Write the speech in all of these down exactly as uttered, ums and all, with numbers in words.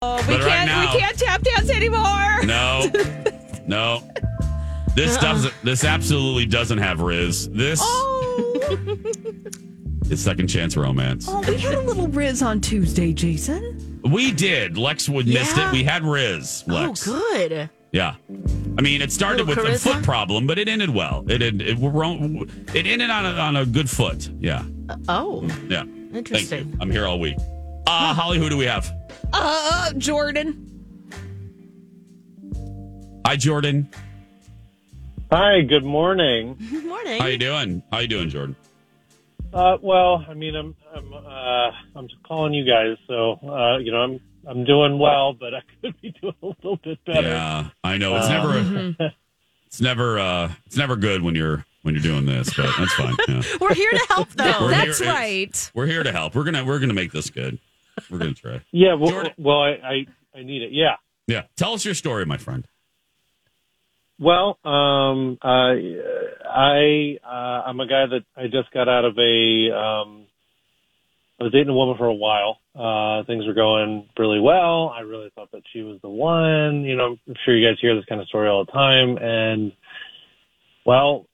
Oh, we but can't right now, we can't tap dance anymore. No. No. This uh-uh. doesn't this absolutely doesn't have Riz. This oh. It's second chance romance. Oh, we had a little Riz on Tuesday, Jason. We did. Lexwood yeah. missed it. We had Riz, Lex. Oh, good. Yeah. I mean, it started with charisma. A foot problem, but it ended well. It ended it, it ended on a, on a good foot. Yeah. Uh, oh. Yeah. Interesting. Thank you. I'm here all week. Uh, Holly, who do we have? Uh, Jordan. Hi, Jordan. Hi, good morning. Good morning. How you doing? How you doing, Jordan? Uh, well, I mean, I'm I'm uh, I'm just calling you guys, so uh, you know, I'm I'm doing well, but I could be doing a little bit better. Yeah, I know. It's um, never a, mm-hmm. it's never uh, it's never good when you're when you're doing this, but that's fine. Yeah. We're here to help, though. That's here, right. We're here to help. We're gonna we're gonna make this good. We're going to try. Yeah, well, well I, I, I need it. Yeah. Yeah. Tell us your story, my friend. Well, um, I, I, uh, I'm a guy that I just got out of a, um, I was dating a woman for a while. Uh, things were going really well. I really thought that she was the one. You know, I'm sure you guys hear this kind of story all the time. And, well,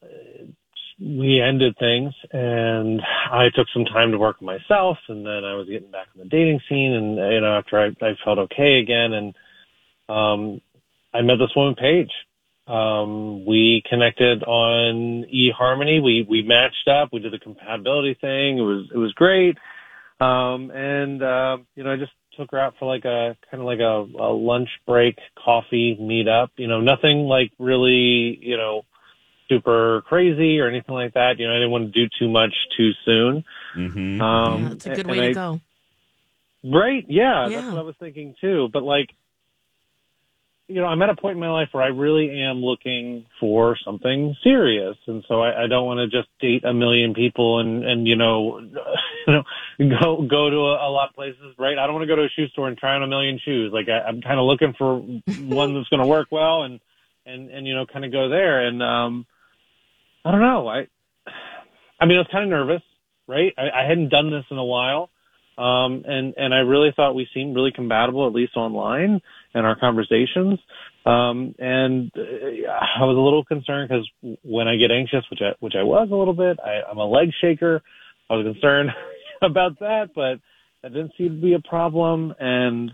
we ended things, and I took some time to work on myself, and then I was getting back on the dating scene, and, you know, after I, I felt okay again, and um, I met this woman, Paige. Um, we connected on eHarmony. We we matched up. We did a compatibility thing. It was it was great, um, and, uh, you know, I just took her out for, like, a kind of like a, a lunch break, coffee meetup, you know, nothing, like, really, you know, super crazy or anything like that. You know, I didn't want to do too much too soon. Mm-hmm. Um, yeah, that's a good way I, to go. Right? Yeah, yeah, that's what I was thinking too. But, like, you know, I'm at a point in my life where I really am looking for something serious. And so I, I don't want to just date a million people and, and you know, you know, go go to a, a lot of places, right? I don't want to go to a shoe store and try on a million shoes. Like, I, I'm kind of looking for one that's going to work well and, and, and, you know, kind of go there. And, um, I don't know. I, I mean, I was kind of nervous, right? I, I hadn't done this in a while. Um, and, and I really thought we seemed really compatible, at least online and our conversations. Um, and I was a little concerned because when I get anxious, which I, which I was a little bit, I, I'm a leg shaker. I was concerned about that, but that didn't seem to be a problem. And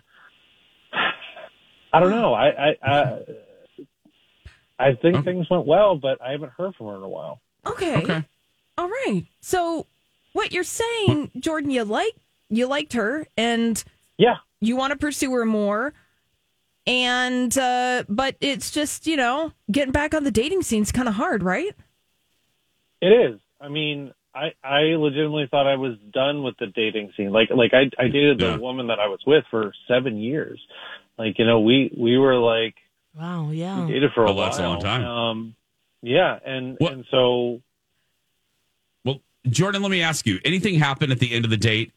I don't know. I, I, I I think oh. things went well, but I haven't heard from her in a while. Okay. okay. All right. So what you're saying, Jordan, you like you liked her and yeah. you want to pursue her more. And uh, but it's just, you know, getting back on the dating scene is kind of hard, right? It is. I mean, I, I legitimately thought I was done with the dating scene. Like like I, I dated yeah. the woman that I was with for seven years. Like, you know, we, we were like, wow, yeah. We dated for a oh, while. That's a long time. Um, yeah, and, well, and so... Well, Jordan, let me ask you, anything happen at the end of the date?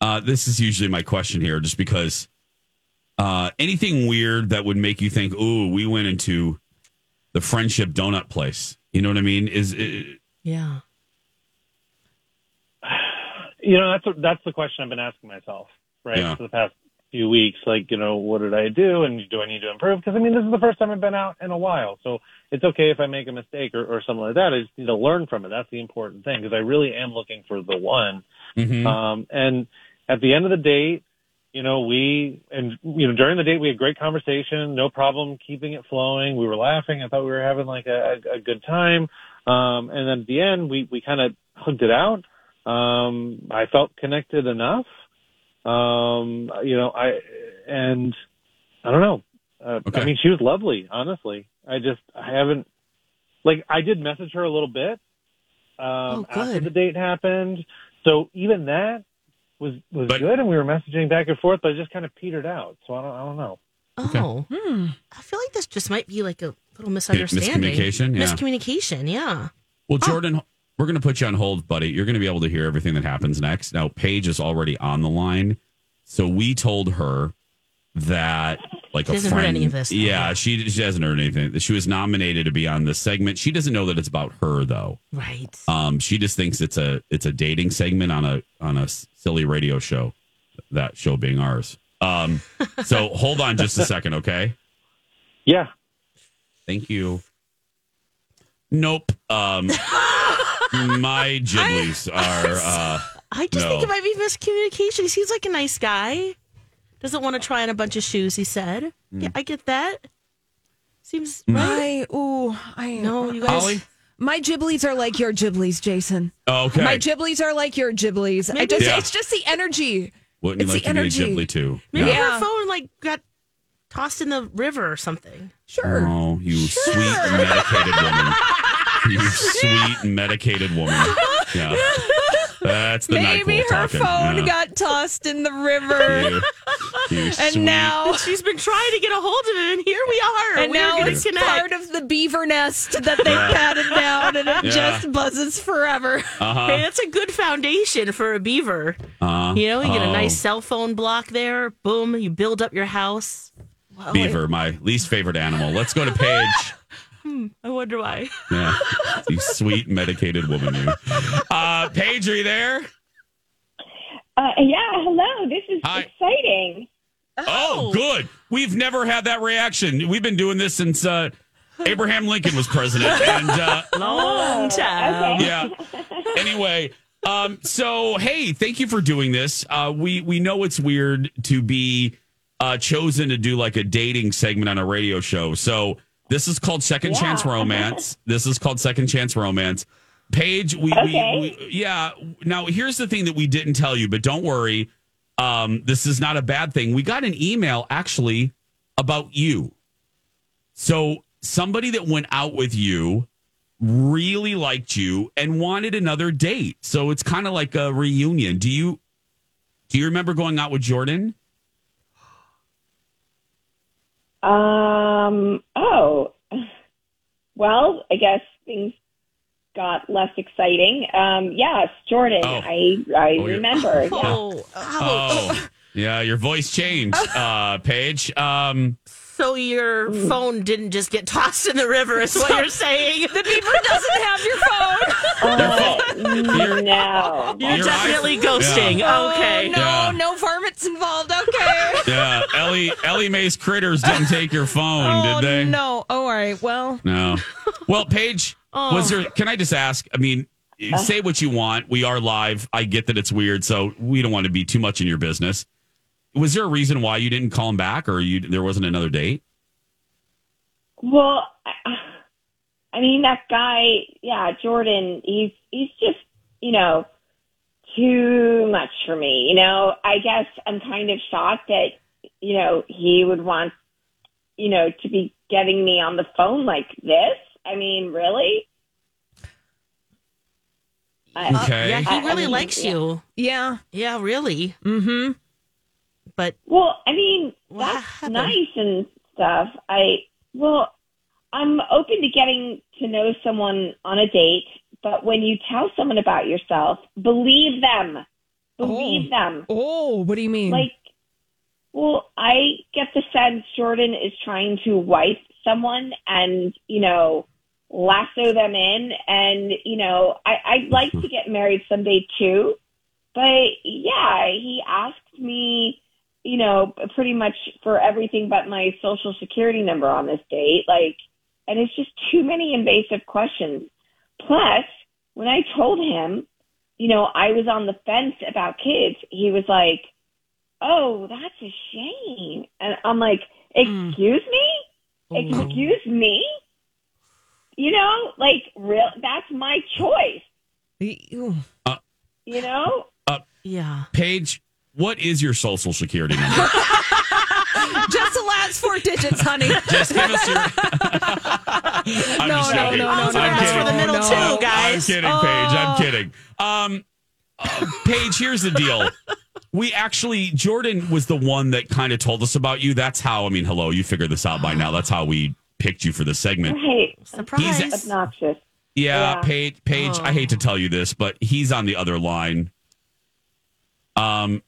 Uh, this is usually my question here, just because uh, anything weird that would make you think, ooh, we went into the friendship donut place. You know what I mean? Is it... Yeah. You know, that's a, that's the question I've been asking myself, right, yeah. for the past few weeks, like, you know, what did I do and do I need to improve? Because, I mean, this is the first time I've been out in a while, so it's okay if I make a mistake or, or something like that. I just need to learn from it. That's the important thing, because I really am looking for the one. Mm-hmm. Um, and at the end of the date, you know, we, and, you know, during the date, we had great conversation, no problem keeping it flowing. We were laughing. I thought we were having like a, a good time. Um, and then at the end, we, we kind of hugged it out. Um, I felt connected enough. Um, you know, I, and I don't know. Uh, okay. I mean, she was lovely, honestly. I just, I haven't, like, I did message her a little bit, um, oh, after the date happened. So even that was, was but, good. And we were messaging back and forth, but it just kind of petered out. So I don't, I don't know. Oh, okay. hmm. I feel like this just might be like a little misunderstanding. Miscommunication. Yeah. Miscommunication. Yeah. Well, Jordan, oh. we're going to put you on hold, buddy. You're going to be able to hear everything that happens next. Now, Paige is already on the line. So we told her that, like, she hasn't heard any of this. Though. Yeah, she, she hasn't heard anything. She was nominated to be on this segment. She doesn't know that it's about her, though. Right. Um, she just thinks it's a it's a dating segment on a on a silly radio show. That show being ours. Um, so hold on just a second, okay? Yeah. Thank you. Nope. Um, my Ghiblies I, are. Uh, I just no. think it might be miscommunication. He seems like a nice guy. Doesn't want to try on a bunch of shoes, he said. Mm. Yeah, I get that. Seems right. I, ooh, I know. You guys. Holly? My Ghiblies are like your Ghiblies, Jason. Oh, okay. My Ghiblies are like your Ghiblies. I just, yeah. It's just the energy. Wouldn't it's you like the to energy. Be a Ghibli, too? Maybe yeah. her phone like got tossed in the river or something. Sure. Oh, you sure. sweet, medicated woman. You sweet, medicated woman. Yeah. That's the Maybe her talking. phone yeah. got tossed in the river. You, you and now she's been trying to get a hold of it, and here we are. And we now are it's connect. part of the beaver nest that they've yeah. patted down, and it yeah. just buzzes forever. Uh-huh. Hey, that's a good foundation for a beaver. Uh-huh. You know, you get a nice cell phone block there. Boom, you build up your house. Wow. Beaver, my least favorite animal. Let's go to Paige. Hmm, I wonder why. Yeah, you sweet, medicated woman. You. Uh, Paige, are you there? Uh, yeah, hello. This is Hi. exciting. Oh. oh, good. We've never had that reaction. We've been doing this since uh, Abraham Lincoln was president. And, uh, Long time. Okay. Yeah. Anyway, um, so, hey, thank you for doing this. Uh, we, we know it's weird to be uh, chosen to do like a dating segment on a radio show. So, This is called Second yeah. Chance Romance. This is called Second Chance Romance. Paige, we, okay. we, we yeah. Now, here's the thing that we didn't tell you, but don't worry. Um, this is not a bad thing. We got an email, actually, about you. So somebody that went out with you really liked you and wanted another date. So it's kind of like a reunion. Do you do you remember going out with Jordan? Um, oh, well, I guess things got less exciting. Um, yes, Jordan, oh. I, I oh, remember. Oh, yeah. Oh. oh, yeah, your voice changed, uh, Paige. Um, so your phone didn't just get tossed in the river is what you're saying. The beaver doesn't have your phone. Oh, your no. You're, you're definitely I, ghosting. Yeah. Okay. Oh, no, yeah. no varmints involved. Okay. Yeah, Ellie Ellie Mae's critters didn't take your phone, oh, did they? No. Oh, all right. Well. No. Well, Paige, oh. was there? Can I just ask? I mean, say what you want. We are live. I get that it's weird, so we don't want to be too much in your business. Was there a reason why you didn't call him back, or you there wasn't another date? Well, I mean, that guy, yeah, Jordan. He's he's just, you know, too much for me. You know, I guess I'm kind of shocked that, you know, he would want, you know, to be getting me on the phone like this. I mean, really? Okay. Yeah, he really I, I mean, likes yeah. you. Yeah. Yeah, really. Mm-hmm. But well, I mean, that's happened? nice and stuff. I, well, I'm open to getting to know someone on a date. But when you tell someone about yourself, believe them. Believe oh. them. Oh, what do you mean? Like, well, I get the sense Jordan is trying to wipe someone and, you know, lasso them in. And, you know, I, I'd like to get married someday, too. But, yeah, he asked me, you know, pretty much for everything but my social security number on this date. Like, and it's just too many invasive questions. Plus, when I told him, you know, I was on the fence about kids, he was like, oh, that's a shame. And I'm like, excuse mm. me? Oh, excuse no. me? You know, like, real. That's my choice. Uh, you know? Uh, yeah. Paige, what is your social security number? Just the last four digits, honey. Just give us your... I'm no, just no, kidding. No, no, no, I'm no, kidding. For the middle no. two, guys. I'm kidding, oh. Paige. I'm kidding. Um, uh, Paige, here's the deal. We actually... Jordan was the one that kind of told us about you. That's how... I mean, hello, you figured this out by now. That's how we picked you for this segment. Right. Surprise. He's obnoxious. Yeah, yeah. Paige, Paige oh. I hate to tell you this, but he's on the other line. Um...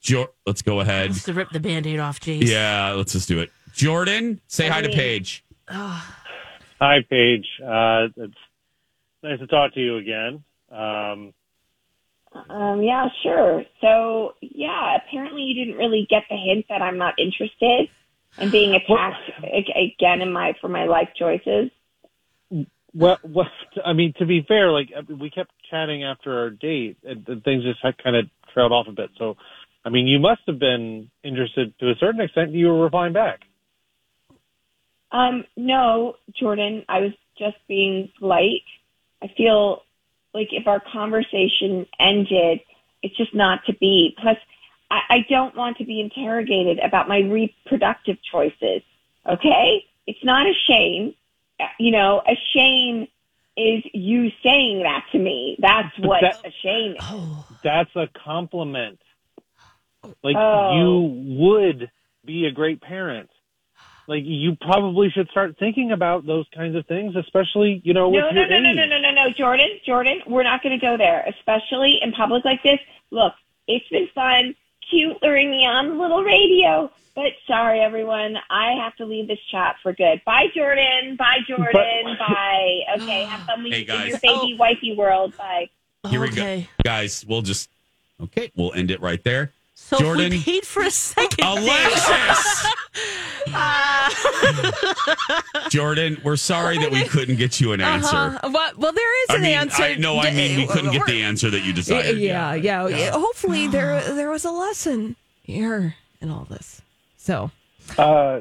Jo- let's go ahead. Just to rip the Band-Aid off, Jace. Yeah, let's just do it. Jordan, say hey. hi to Paige. Oh. Hi, Paige. Uh, it's nice to talk to you again. Um, um, yeah, sure. So, yeah, apparently you didn't really get the hint that I'm not interested in being attacked again in my for my life choices. Well, well, I mean, to be fair, like we kept chatting after our date, and things just kind of trailed off a bit, so... I mean, you must have been interested to a certain extent. You were replying back. Um, no, Jordan, I was just being polite. I feel like if our conversation ended, it's just not to be. Plus, I, I don't want to be interrogated about my reproductive choices, okay? It's not a shame. You know, a shame is you saying that to me. That's what that, a shame is. Oh. That's a compliment. Like, oh. you would be a great parent. Like, you probably should start thinking about those kinds of things, especially, you know, with no, no, your no, age. No, no, no, no, no, no, Jordan, Jordan, we're not going to go there, especially in public like this. Look, it's been fun, cute, luring me on little radio, but sorry, everyone, I have to leave this chat for good. Bye, Jordan. Bye, Jordan. But- Bye. Okay, have fun with hey, guys. your baby oh. wifey world. Bye. Here we okay. go. Guys, we'll just, okay, we'll end it right there. So Jordan, we paid for a second. Alexis! uh, Jordan, we're sorry that we couldn't get you an answer. Uh-huh. Well, well, there is I an mean, answer. I, no, I mean, we couldn't get the answer that you desired. Yeah, yeah. yeah. yeah. Hopefully there there was a lesson here in all this. So. Uh,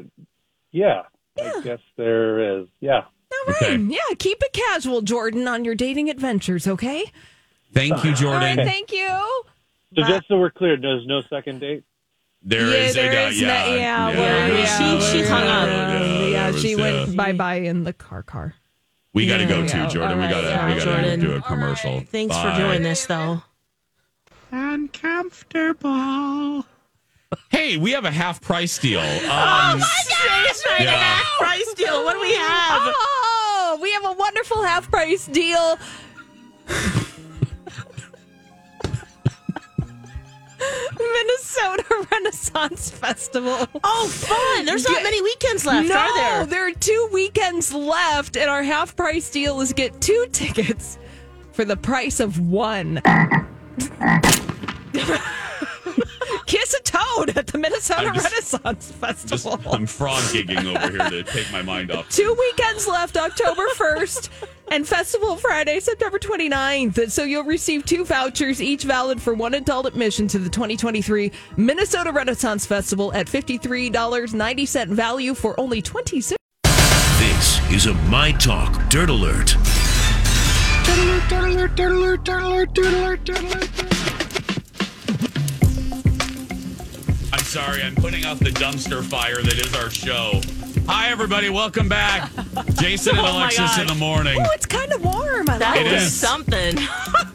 yeah, yeah, I guess there is. Yeah. All right. Okay. Yeah, keep it casual, Jordan, on your dating adventures, okay? Thank you, Jordan. All right, thank you. So wow. just so we're clear, there's no second date? There yeah, is there a is yeah, no, yeah, yeah, well, yeah. She, she hung yeah, up. Yeah, yeah she was, went yeah. bye-bye in the car car. We yeah, got to go, yeah. too, Jordan. Right, we got yeah, to yeah, do a commercial. Right. Thanks bye. for doing this, though. Uncomfortable. Hey, we have a half-price deal. Um, oh, my gosh! It's right, yeah. a half-price deal. What do we have? Oh, we have a wonderful half-price deal. Minnesota Renaissance Festival. Oh, fun. There's not many weekends left, no, are there? No, there are two weekends left, and our half-price deal is get two tickets for the price of one. Kiss a toad at the Minnesota just, Renaissance Festival. Just, I'm frog gigging over here to take my mind off. Two weekends left, October first and Festival Friday, September twenty-ninth. So you'll receive two vouchers, each valid for one adult admission to the twenty twenty-three Minnesota Renaissance Festival at fifty-three dollars and ninety cents value for only twenty-six dollars. This is a My Talk Dirt Alert. Dirt Alert, Dirt Alert, Dirt Alert, Dirt Alert, Dirt Alert, Dirt Alert, Dirt Alert. I'm sorry, I'm putting out the dumpster fire that is our show. Hi, everybody. Welcome back. Jason and oh Alexis in the morning. Oh, it's kind of warm. I that like is something.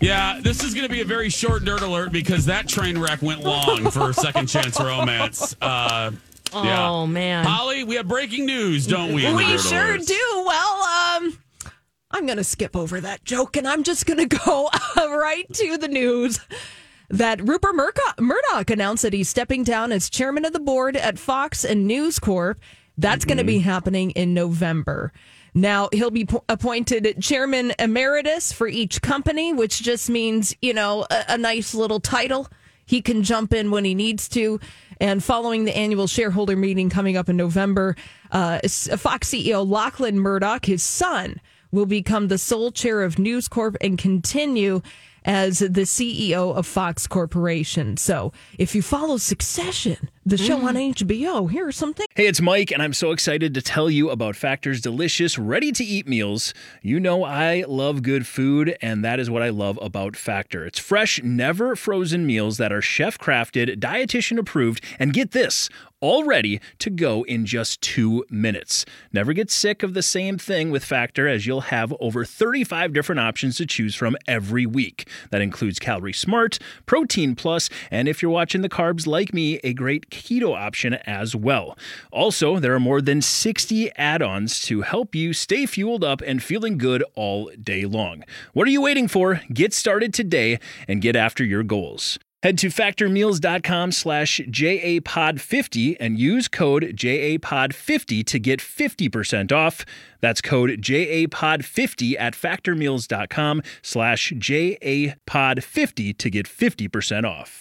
Yeah, this is going to be a very short dirt alert because that train wreck went long for Second Chance Romance. Uh, oh, yeah. man. Holly, we have breaking news, don't we? We sure alerts? do. Well, um... I'm going to skip over that joke, and I'm just going to go right to the news. That Rupert Murdoch announced that he's stepping down as chairman of the board at Fox and News Corp. That's mm-hmm. going to be happening in November. Now, he'll be po- appointed chairman emeritus for each company, which just means, you know, a, a nice little title. He can jump in when he needs to. And following the annual shareholder meeting coming up in November, uh, Fox C E O Lachlan Murdoch, his son, will become the sole chair of News Corp and continue as the C E O of Fox Corporation. So if you follow Succession, the show mm. on H B O, here are some things. Hey, it's Mike, and I'm so excited to tell you about Factor's delicious, ready-to-eat meals. You know I love good food, and that is what I love about Factor. It's fresh, never-frozen meals that are chef-crafted, dietitian-approved, and get this, all ready to go in just two minutes. Never get sick of the same thing with Factor, as you'll have over thirty-five different options to choose from every week. That includes Calorie Smart, Protein Plus, and if you're watching the carbs like me, a great keto option as well. Also, there are more than sixty add-ons to help you stay fueled up and feeling good all day long. What are you waiting for? Get started today and get after your goals. Head to factor meals dot com slash J A Pod fifty and use code J A Pod fifty to get fifty percent off. That's code J A Pod fifty at factor meals dot com slash J A Pod fifty to get fifty percent off.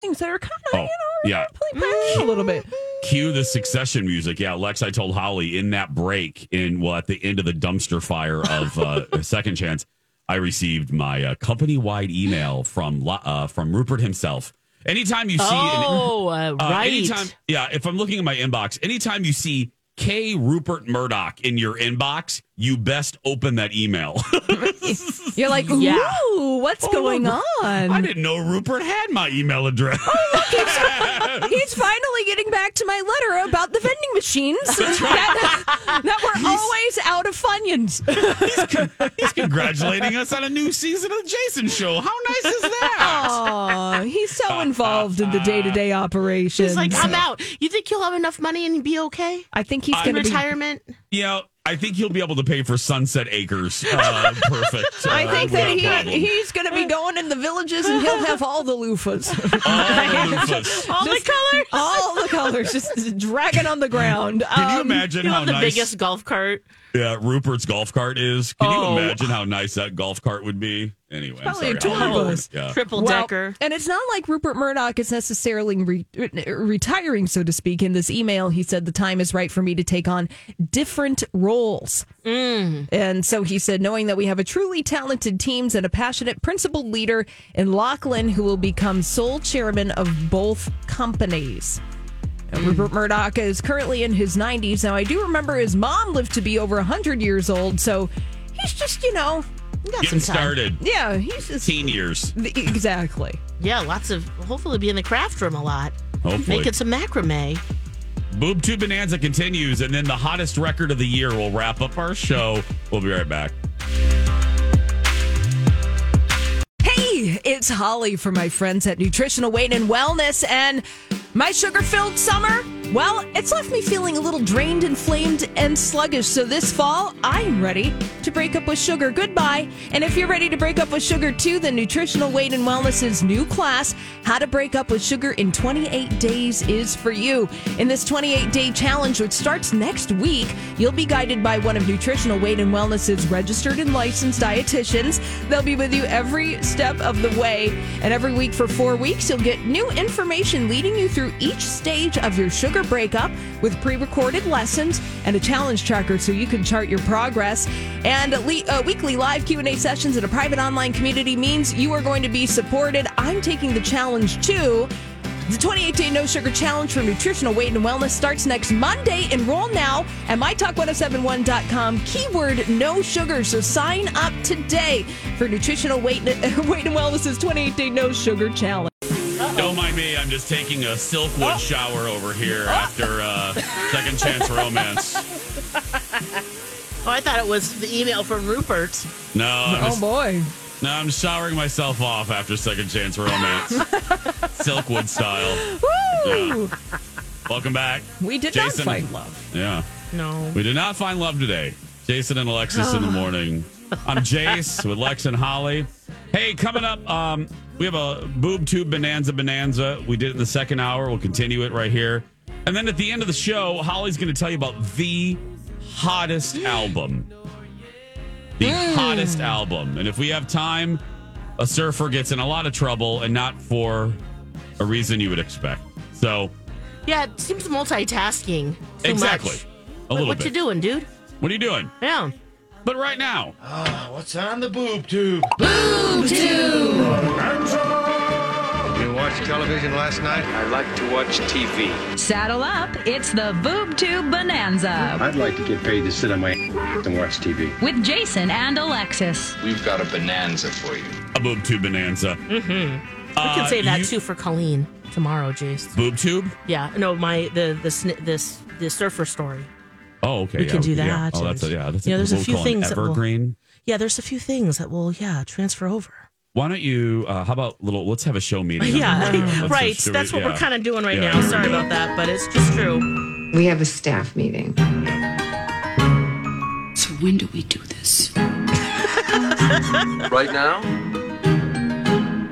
Things that are kind of, oh, you know, yeah. Play back a little bit. Cue the Succession music. Yeah, Lex, I told Holly in that break in what, the end of the dumpster fire of uh, Second Chance, I received my uh, company-wide email from uh, from Rupert himself. Anytime you see... Oh, an, uh, right. Anytime, yeah, if I'm looking at my inbox, anytime you see K. Rupert Murdoch in your inbox, you best open that email. You're like, ooh, yeah. what's oh, going no, on? I didn't know Rupert had my email address. Oh, look, he's, he's finally getting back to my letter about the vending machines right. that, that were he's, always out of Funyuns. He's, he's congratulating us on a new season of the Jason Show. How nice is that? Oh, he's so involved in the day-to-day operations. He's like, I'm out. You think he'll have enough money and be okay? I think he's going to be... retirement? Yeah. I think he'll be able to pay for Sunset Acres. Uh, perfect. Uh, I think that he, he's going to be going in the villages and he'll have all the loofahs. All the loofahs. All just, the colors. All the colors. Just dragging on the ground. Can um, you imagine how the nice... the biggest golf cart. Yeah, Rupert's golf cart is. Can oh. you imagine how nice that golf cart would be? Anyway, probably I'm sorry, a tour bus. Yeah. Triple decker. Well, and it's not like Rupert Murdoch is necessarily re- retiring, so to speak. In this email, he said, the time is right for me to take on different roles. Mm. And so he said, knowing that we have a truly talented team and a passionate principled leader in Lachlan, who will become sole chairman of both companies. And Rupert Murdoch is currently in his nineties. Now, I do remember his mom lived to be over one hundred years old, so he's just, you know... Getting started. Yeah, he's just teen years. Exactly. Yeah, lots of hopefully be in the craft room a lot. Hopefully. Making some macrame. Boob Tube Bonanza continues, and then the hottest record of the year will wrap up our show. We'll be right back. Hey, it's Holly for my friends at Nutritional Weight and Wellness, and my sugar-filled summer, well, it's left me feeling a little drained, inflamed, and sluggish. So this fall, I'm ready to break up with sugar. Goodbye. And if you're ready to break up with sugar, too, then Nutritional Weight and Wellness's new class, How to Break Up with Sugar in twenty-eight Days, is for you. In this twenty-eight-day challenge, which starts next week, you'll be guided by one of Nutritional Weight and Wellness's registered and licensed dietitians. They'll be with you every step of the way. And every week for four weeks, you'll get new information leading you through each stage of your sugar breakup with pre-recorded lessons and a challenge tracker so you can chart your progress, and le- uh, weekly live Q and A sessions in a private online community means you are going to be supported. I'm taking the challenge too. The twenty-eight-day No Sugar Challenge for Nutritional Weight and Wellness starts next Monday. Enroll now at my talk ten seventy-one dot com, keyword no sugar. So sign up today for Nutritional Weight and, uh, Weight and Wellness's twenty-eight-day No Sugar Challenge. Don't mind me. I'm just taking a Silkwood oh. shower over here oh. after uh, Second Chance Romance. Oh, I thought it was the email from Rupert. No. I'm oh, just, boy. No, I'm showering myself off after Second Chance Romance. Silkwood style. Woo! Yeah. Welcome back. We did Jason, not find love. Yeah. No. We did not find love today. Jason and Alexis in the morning. I'm Jace with Lex and Holly. Hey, coming up, um, we have a boob tube bonanza bonanza. We did it in the second hour. We'll continue it right here. And then at the end of the show, Holly's going to tell you about the hottest album. The mm. hottest album. And if we have time, a surfer gets in a lot of trouble, and not for a reason you would expect. So, yeah, it seems multitasking. Too exactly. Much. A little what, what bit. What you doing, dude? What are you doing? Yeah. But right now. Uh, what's on the boob tube? Boob tube! You watched television last night? I like to watch T V. Saddle up. It's the boob tube bonanza. I'd like to get paid to sit on my and watch T V. With Jason and Alexis. We've got a bonanza for you. A boob tube bonanza. Mm-hmm. We can uh, say that you... too for Colleen tomorrow, Jace. Boob tube? Yeah. No, my the the this the surfer story. Oh, okay. We yeah, can do that. Yeah. Oh, that's a, yeah. That's a, you know, there's we'll a few things evergreen. That will, yeah, there's a few things that will yeah transfer over. Why don't you? Uh, how about little? Let's have a show meeting. Yeah, let's right. Just, that's we, what yeah. we're kind of doing right yeah. now. Sorry about that, but it's just true. We have a staff meeting. So when do we do this? Right now.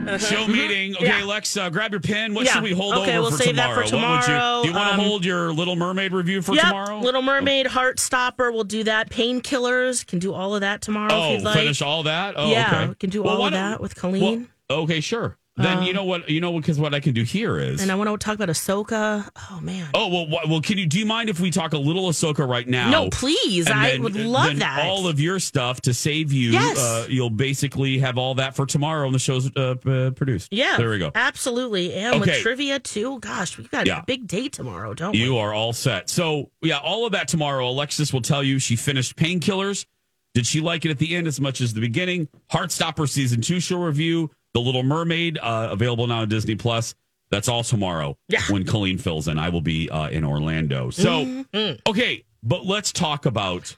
Uh-huh. Show meeting. Okay, yeah. Lex, uh, grab your pen. What yeah. should we hold okay, over we'll for, save tomorrow? That for tomorrow? What would you, do you want to um, hold your Little Mermaid review for yep, tomorrow? Little Mermaid, Heartstopper. We'll do that. Painkillers. Can do all of that tomorrow oh, if you'd like. Finish all that? Oh, yeah, okay. We can do well, all of that with Colleen. Well, okay, sure. Then um, you know what? You know because what I can do here is, and I want to talk about Ahsoka. Oh man. Oh well. Well, can you? Do you mind if we talk a little Ahsoka right now? No, please. And I then, would love then that. All of your stuff to save you. Yes. Uh, you'll basically have all that for tomorrow, and the show's uh, uh, produced. Yeah. There we go. Absolutely. And okay. with trivia too. Gosh, we've got yeah. a big day tomorrow, don't you we? You are all set. So yeah, all of that tomorrow. Alexis will tell you she finished Painkillers. Did she like it at the end as much as the beginning? Heartstopper season two show review. The Little Mermaid, uh, available now on Disney plus. That's all tomorrow yeah. when Colleen fills in. I will be uh, in Orlando. So, mm-hmm. okay, but let's talk about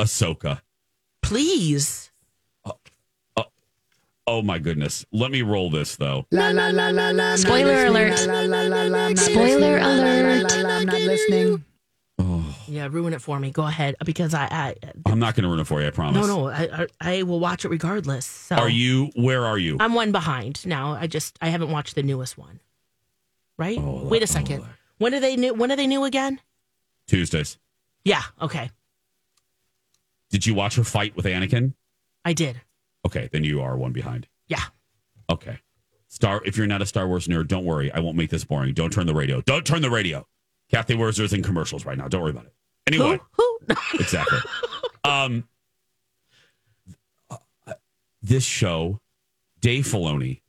Ahsoka. Please. Uh, uh, oh, my goodness. Let me roll this, though. La, la, la, la, la, Spoiler alert. La, la, la, la, Spoiler alert. La, la, la, I'm not listening. Oh. Yeah, ruin it for me. Go ahead, because I, I I'm not going to ruin it for you. I promise. No, no, I, I, I will watch it regardless. So. Are you? Where are you? I'm one behind now. I just I haven't watched the newest one. Right? Oh, Wait a second. Oh, when are they new? When are they new again? Tuesdays. Yeah. Okay. Did you watch her fight with Anakin? I did. Okay, then you are one behind. Yeah. Okay. Star. If you're not a Star Wars nerd, don't worry. I won't make this boring. Don't turn the radio. Don't turn the radio. Kathy Wertzer's in commercials right now. Don't worry about it. Anyway. Who? Who? Exactly. Um, this show, Dave Filoni,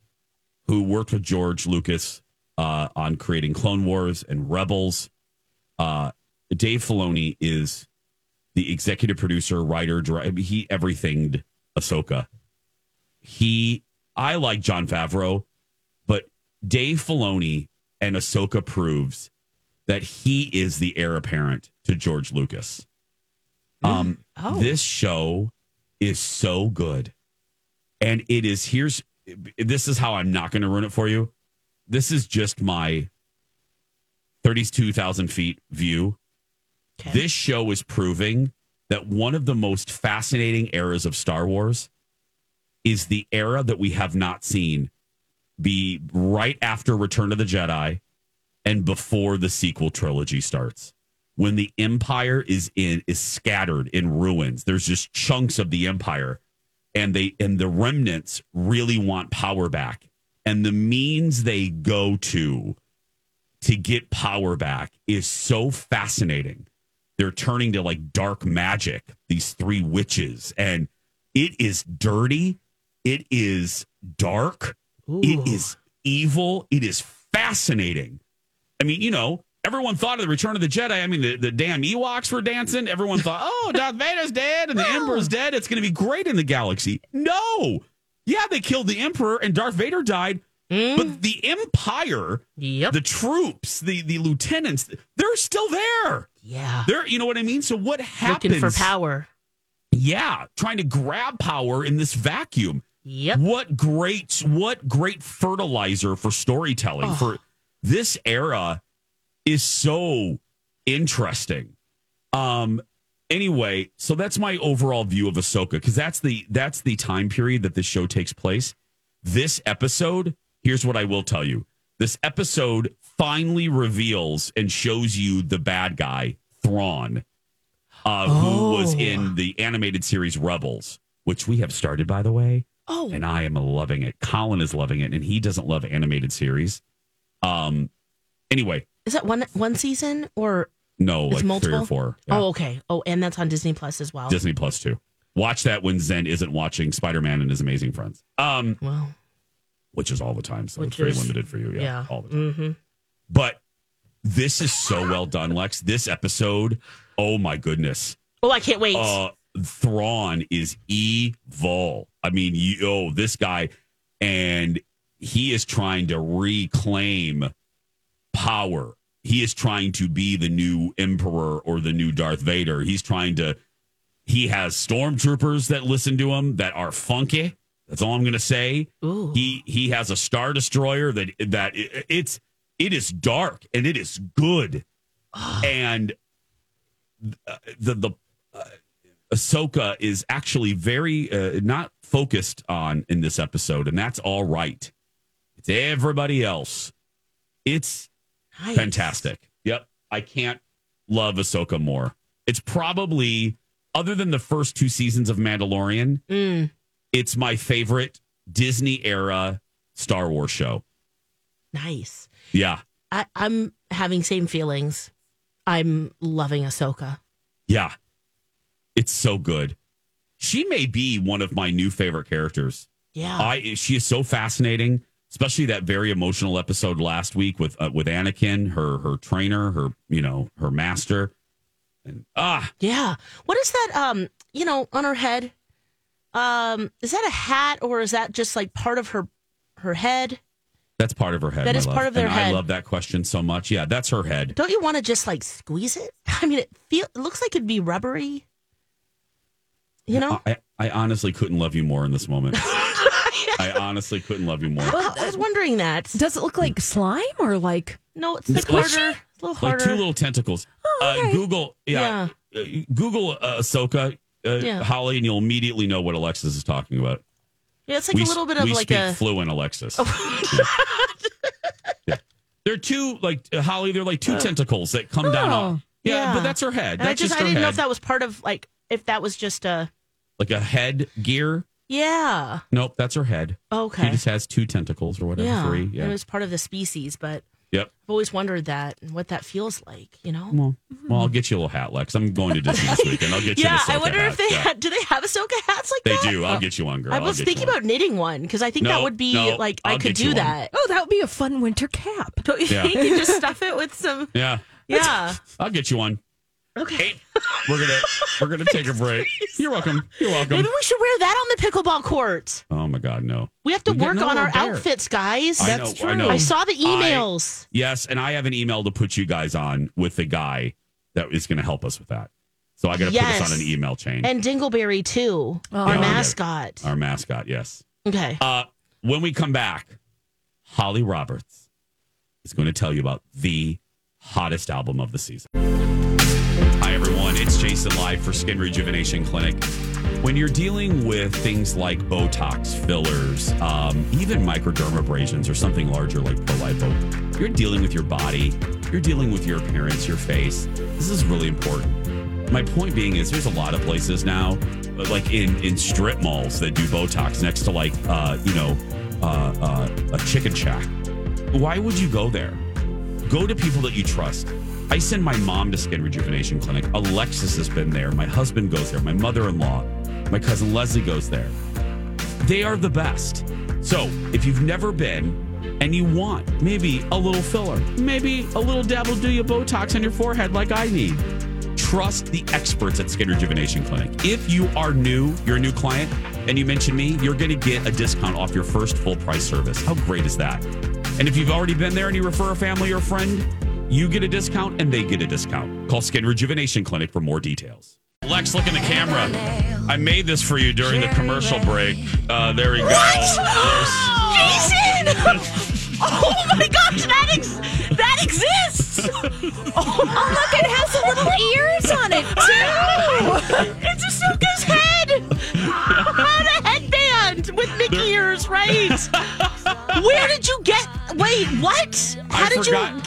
who worked with George Lucas uh, on creating Clone Wars and Rebels, uh, Dave Filoni is the executive producer, writer, director. He everythinged Ahsoka. He, I like Jon Favreau, but Dave Filoni and Ahsoka proves that he is the heir apparent to George Lucas. Um, oh. This show is so good. And it is, here's, this is how I'm not going to ruin it for you. This is just my thirty-two thousand feet view. Okay. This show is proving that one of the most fascinating eras of Star Wars is the era that we have not seen, be right after Return of the Jedi, and before the sequel trilogy starts, when the empire is in is scattered in ruins, there's just chunks of the empire, and they and the remnants really want power back, and the means they go to to get power back is so fascinating. They're turning to like dark magic, these three witches, and it is dirty, it is dark, Ooh. It is evil, it is fascinating. I mean, you know, everyone thought of the Return of the Jedi. I mean, the, the damn Ewoks were dancing. Everyone thought, oh, Darth Vader's dead and the oh. Emperor's dead. It's going to be great in the galaxy. No. Yeah, they killed the Emperor and Darth Vader died. Mm. But the Empire, yep. the troops, the, the lieutenants, they're still there. Yeah. They're, you know what I mean? So what happens? Looking for power. Yeah. Trying to grab power in this vacuum. Yep. What great, what great fertilizer for storytelling, oh. for this era is so interesting. Um, Anyway, so that's my overall view of Ahsoka, because that's the that's the time period that this show takes place. This episode, here's what I will tell you. This episode finally reveals and shows you the bad guy, Thrawn, uh, oh. who was in the animated series Rebels, which we have started, by the way. Oh. And I am loving it. Colin is loving it, and he doesn't love animated series. Um. Anyway. Is that one one season or... No, it's like multiple? Three or four. Yeah. Oh, okay. Oh, and that's on Disney Plus as well. Disney Plus too. Watch that when Zen isn't watching Spider-Man and His Amazing Friends. Um, well, which is all the time, so it's very is, limited for you. Yeah, yeah. All the time. Mm-hmm. But this is so well done, Lex. This episode, oh my goodness. Oh, I can't wait. Uh, Thrawn is evil. I mean, you, oh, this guy, and he is trying to reclaim power. He is trying to be the new emperor or the new Darth Vader. He's trying to, he has stormtroopers that listen to him that are funky. That's all I'm going to say. Ooh. He he has a Star Destroyer that, that it, it's, it is dark and it is good. Oh. And the, the uh, Ahsoka is actually very uh, not focused on in this episode. And that's all right. It's everybody else. It's, Nice. Fantastic. Yep. I can't love Ahsoka more. It's probably, other than the first two seasons of Mandalorian, mm. it's my favorite Disney era Star Wars show. Nice. Yeah. I, I'm having same feelings. I'm loving Ahsoka. Yeah. It's so good. She may be one of my new favorite characters. Yeah. I. She is so fascinating. Especially that very emotional episode last week with uh, with Anakin, her her trainer, her you know her master, and ah yeah, what is that? Um, you know, on her head, um, is that a hat or is that just like part of her her head? That's part of her head. That is part of their head. I love that question so much. Yeah, that's her head. Don't you want to just like squeeze it? I mean, it feel it looks like it'd be rubbery. You know, I, I honestly couldn't love you more in this moment. I honestly couldn't love you more. Well, I was wondering that. Does it look like slime or like... No, it's, it's like harder. It's a little harder. Like two little tentacles. Oh, okay. uh, Google, yeah, yeah. Uh, Google uh, Ahsoka, uh, yeah. Holly, and you'll immediately know what Alexis is talking about. Yeah, it's like we, a little bit of like a... We speak fluent, Alexis. Oh, yeah. Yeah. They're two, like, uh, Holly, they're like two uh, tentacles that come oh, down on... Yeah, yeah, but that's her head. That's I just, just her I didn't head. know if that was part of, like, if that was just a... Like a head gear. Yeah. Nope, that's her head. Okay. She just has two tentacles or whatever. Yeah. Three. Yeah. It was part of the species, but yep. I've always wondered that and what that feels like, you know? Well, mm-hmm. well I'll get you a little hat, Lex. I'm going to Disney this weekend. I'll get you yeah, an Ahsoka hat. Yeah, I wonder hat. if they yeah. had, do they have Ahsoka hats like they that? They do. I'll oh. get you one, girl. I was thinking about knitting one because I think no, that would be no, like, I'll I could do that. One. Oh, that would be a fun winter cap. Don't you yeah. think? You just stuff it with some. Yeah. Yeah. I'll get you one. Okay, hey, we're gonna we're gonna take a break. You're welcome. You're welcome. Maybe we should wear that on the pickleball court. Oh my God, no! We have to we work on our there. outfits, guys. I That's know, true. I, know. I saw the emails. I, yes, and I have an email to put you guys on with the guy that is going to help us with that. So I got to yes. put us on an email chain. And Dingleberry too, oh. our yeah, mascot. Our mascot, yes. Okay. Uh, when we come back, Holly Roberts is going to tell you about the hottest album of the season. Everyone, it's Jason live for Skin Rejuvenation Clinic. When you're dealing with things like Botox, fillers, um, even microdermabrasions or something larger like Prolipo, you're dealing with your body, you're dealing with your appearance, your face. This is really important. My point being is there's a lot of places now, like in, in strip malls that do Botox next to like, uh, you know, uh, uh, a chicken shack. Why would you go there? Go to people that you trust. I send my mom to Skin Rejuvenation Clinic. Alexis has been there. My husband goes there. My mother-in-law. My cousin Leslie goes there. They are the best. So if you've never been and you want maybe a little filler, maybe a little dab will do you Botox on your forehead like I need, trust the experts at Skin Rejuvenation Clinic. If you are new, you're a new client, and you mention me, you're going to get a discount off your first full-price service. How great is that? And if you've already been there and you refer a family or friend, you get a discount and they get a discount. Call Skin Rejuvenation Clinic for more details. Lex, look in the camera. I made this for you during the commercial break. Uh, there we go. Jason! Oh my gosh, that ex- that exists! Oh, look, it has the little ears on it too. forgot.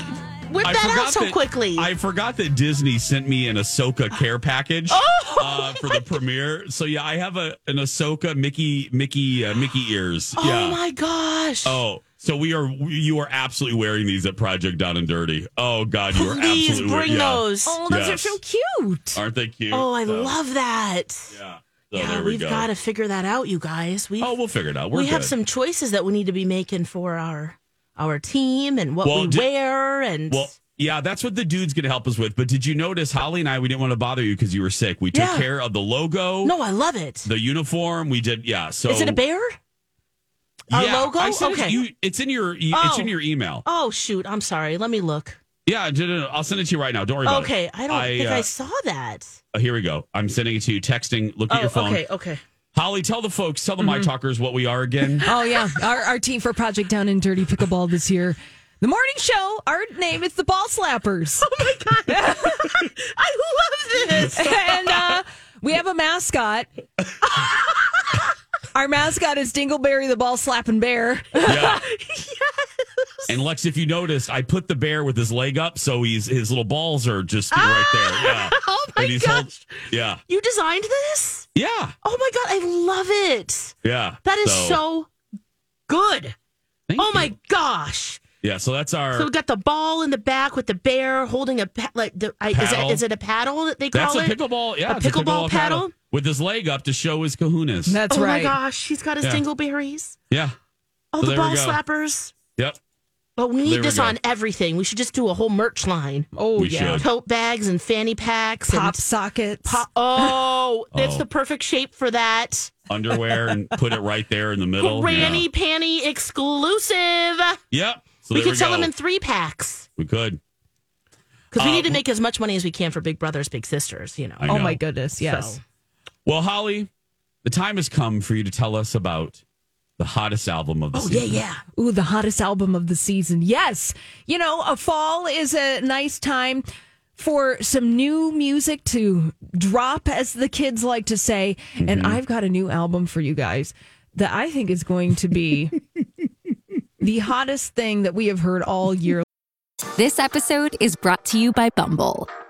Whip I that out so that, quickly. I forgot that Disney sent me an Ahsoka care package oh, uh, for the premiere. So yeah, I have a an Ahsoka Mickey Mickey uh, Mickey ears. Oh yeah. My gosh! Oh, so we are you are absolutely wearing these at Project Down and Dirty. Oh God, you are Please absolutely bring yeah. those. Oh, those yes. are so cute. Aren't they cute? Oh, I so, love that. Yeah. So yeah, there we we've go. got to figure that out, you guys. We've, oh, we'll figure it out. We're we good. have some choices that we need to be making for our. Our team and what well, we did, wear and well, yeah, that's what the dude's going to help us with. But did you notice, Holly and I, we didn't want to bother you because you were sick. We took yeah. care of the logo. No, I love it. The uniform, we did. Yeah. So is it a bear? Our yeah, logo. I said okay, it's, you, it's in your you, oh. it's in your email. Oh shoot, I'm sorry. Let me look. Yeah, no, no, no. I'll send it to you right now. Don't worry about okay, it. Okay, I don't I, think uh, I saw that. Oh, here we go. I'm sending it to you. Texting. Look oh, at your phone. Okay. Okay. Holly, tell the folks, tell the mm-hmm. My Talkers what we are again. Oh, yeah. Our, our team for Project Down and Dirty Pickleball this year. The morning show, our name is the Ball Slappers. Oh, my God. I love this. And uh, we have a mascot. Our mascot is Dingleberry, the Ball Slapping Bear. Yeah. Yes. And Lex, if you noticed, I put the bear with his leg up, so he's his little balls are just ah! right there. Yeah. Oh my gosh! Held, yeah. You designed this? Yeah. Oh my God, I love it. Yeah. That is so, so good. Thank oh you. my gosh. Yeah. So that's our. So we got the ball in the back with the bear holding a pa- like the, I, is, it, is it a paddle that they call that's it? That's a pickleball. Yeah. A pickleball, a pickleball paddle. paddle with his leg up to show his kahunas. That's oh right. Oh my gosh, he's got his yeah. dingleberries. Yeah. Oh, so the ball slappers. Yep. But we need there this we on everything. We should just do a whole merch line. Oh, we yeah. Should. Tote bags and fanny packs. Pop and sockets. Pop- oh, oh, it's the perfect shape for that. Underwear and put it right there in the middle. Granny yeah. panty exclusive. Yep. So we could sell go. them in three packs. We could. Because we uh, need to make as much money as we can for Big Brothers Big Sisters, you know. know. Oh, my goodness. Yes. So. Well, Holly, the time has come for you to tell us about... the hottest album of the oh, season. Oh, yeah, yeah. Ooh, the hottest album of the season. Yes. You know, a fall is a nice time for some new music to drop, as the kids like to say. Mm-hmm. And I've got a new album for you guys that I think is going to be the hottest thing that we have heard all year. This episode is brought to you by Bumble.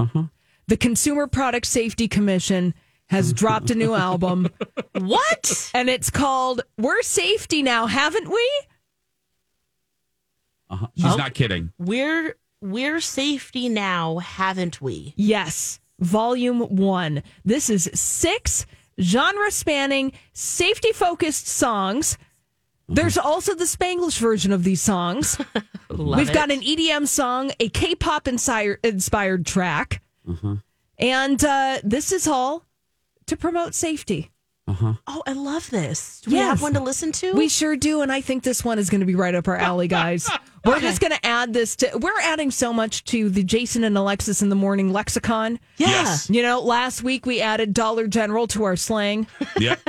Uh-huh. The Consumer Product Safety Commission has dropped a new album. What? And it's called We're Safety Now, Haven't We? Uh-huh. She's oh. not kidding. We're We're Safety Now, Haven't We? Yes. Volume one. This is six genre-spanning, safety-focused songs. There's also the Spanglish version of these songs. Love We've it. got an E D M song, a K-pop inspired, inspired track. Uh-huh. And uh, this is all to promote safety. Uh-huh. Oh, I love this. Do yes. we have one to listen to? We sure do. And I think this one is going to be right up our alley, guys. We're okay. just going to add this to, we're adding so much to the Jason and Alexis in the Morning lexicon. Yeah. Yes. You know, last week we added Dollar General to our slang. Yep.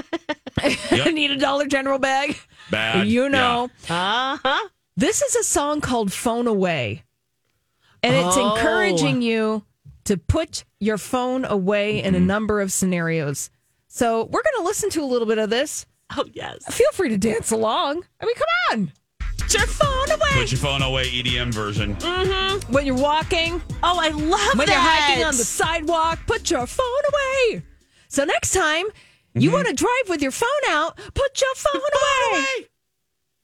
yep. Need a Dollar General bag. Bad. You know. Yeah. Uh-huh. This is a song called Phone Away. And it's oh. encouraging you to put your phone away mm-hmm. in a number of scenarios. So we're going to listen to a little bit of this. Oh, yes. Feel free to dance along. I mean, come on. Put your phone away. Put your phone away, E D M version. Mm-hmm. When you're walking. Oh, I love when that. When you're hiking on the sidewalk, put your phone away. So next time... you mm-hmm. want to drive with your phone out? Put your phone, phone away. away.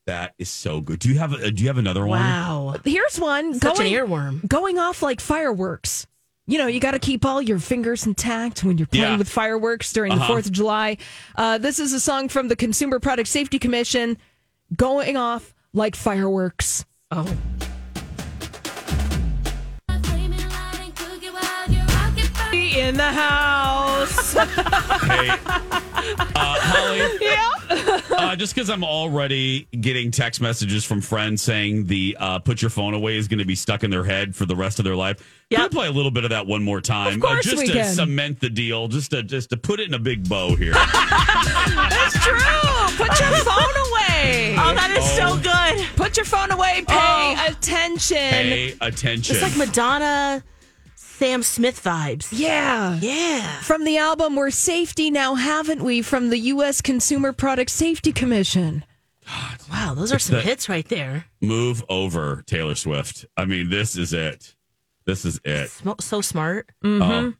That is so good. Do you have a, do you have another one? Wow. Here's one. Such going, an earworm. Going off like fireworks. You know, you got to keep all your fingers intact when you're playing yeah. with fireworks during uh-huh. the fourth of July. Uh, this is a song from the Consumer Product Safety Commission. Going off like fireworks. Oh. In the house. Hey, uh, Holly. Yeah. Uh, just because I'm already getting text messages from friends saying the uh, "put your phone away" is going to be stuck in their head for the rest of their life. Yep. Can I play a little bit of that one more time? Of course uh, just we to can. Cement the deal. Just to just to put it in a big bow here. That's true. Put your phone away. Oh, that is oh. so good. Put your phone away. Pay oh. attention. Pay attention. It's like Madonna. Sam Smith vibes. Yeah. Yeah. From the album We're Safety Now, Haven't We? From the U S Consumer Product Safety Commission. God. Wow, those are it's some hits right there. Move over, Taylor Swift. I mean, this is it. This is it. So smart. Mm-hmm. Uh,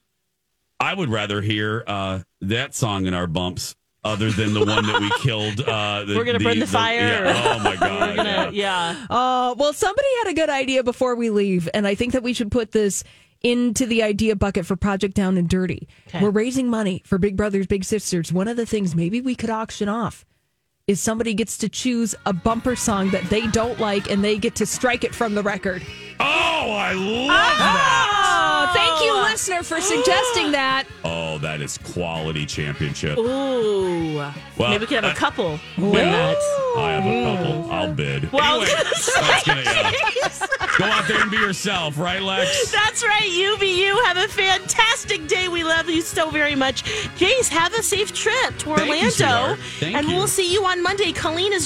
I would rather hear uh, that song in our bumps other than the one that we killed. Uh, the, We're going to burn the, the fire. The, yeah. Oh, my God. We're gonna, yeah. yeah. Uh, well, somebody had a good idea before we leave, and I think that we should put this into the idea bucket for Project Down and Dirty. Okay. We're raising money for Big Brothers Big Sisters. One of the things maybe we could auction off is somebody gets to choose a bumper song that they don't like and they get to strike it from the record. Oh, I love oh, that. Thank you, listener, for suggesting that. Oh, that is quality championship. Ooh. Well, maybe we could have uh, a couple. That. I have a couple. I'll bid. Well, anyway, that's gonna, yeah. Go out there and be yourself, right, Lex? That's right. You be you. Have a fantastic day. We love you so very much. Jace, have a safe trip to Orlando. Thank you, and you. We'll see you on Monday. Colleen is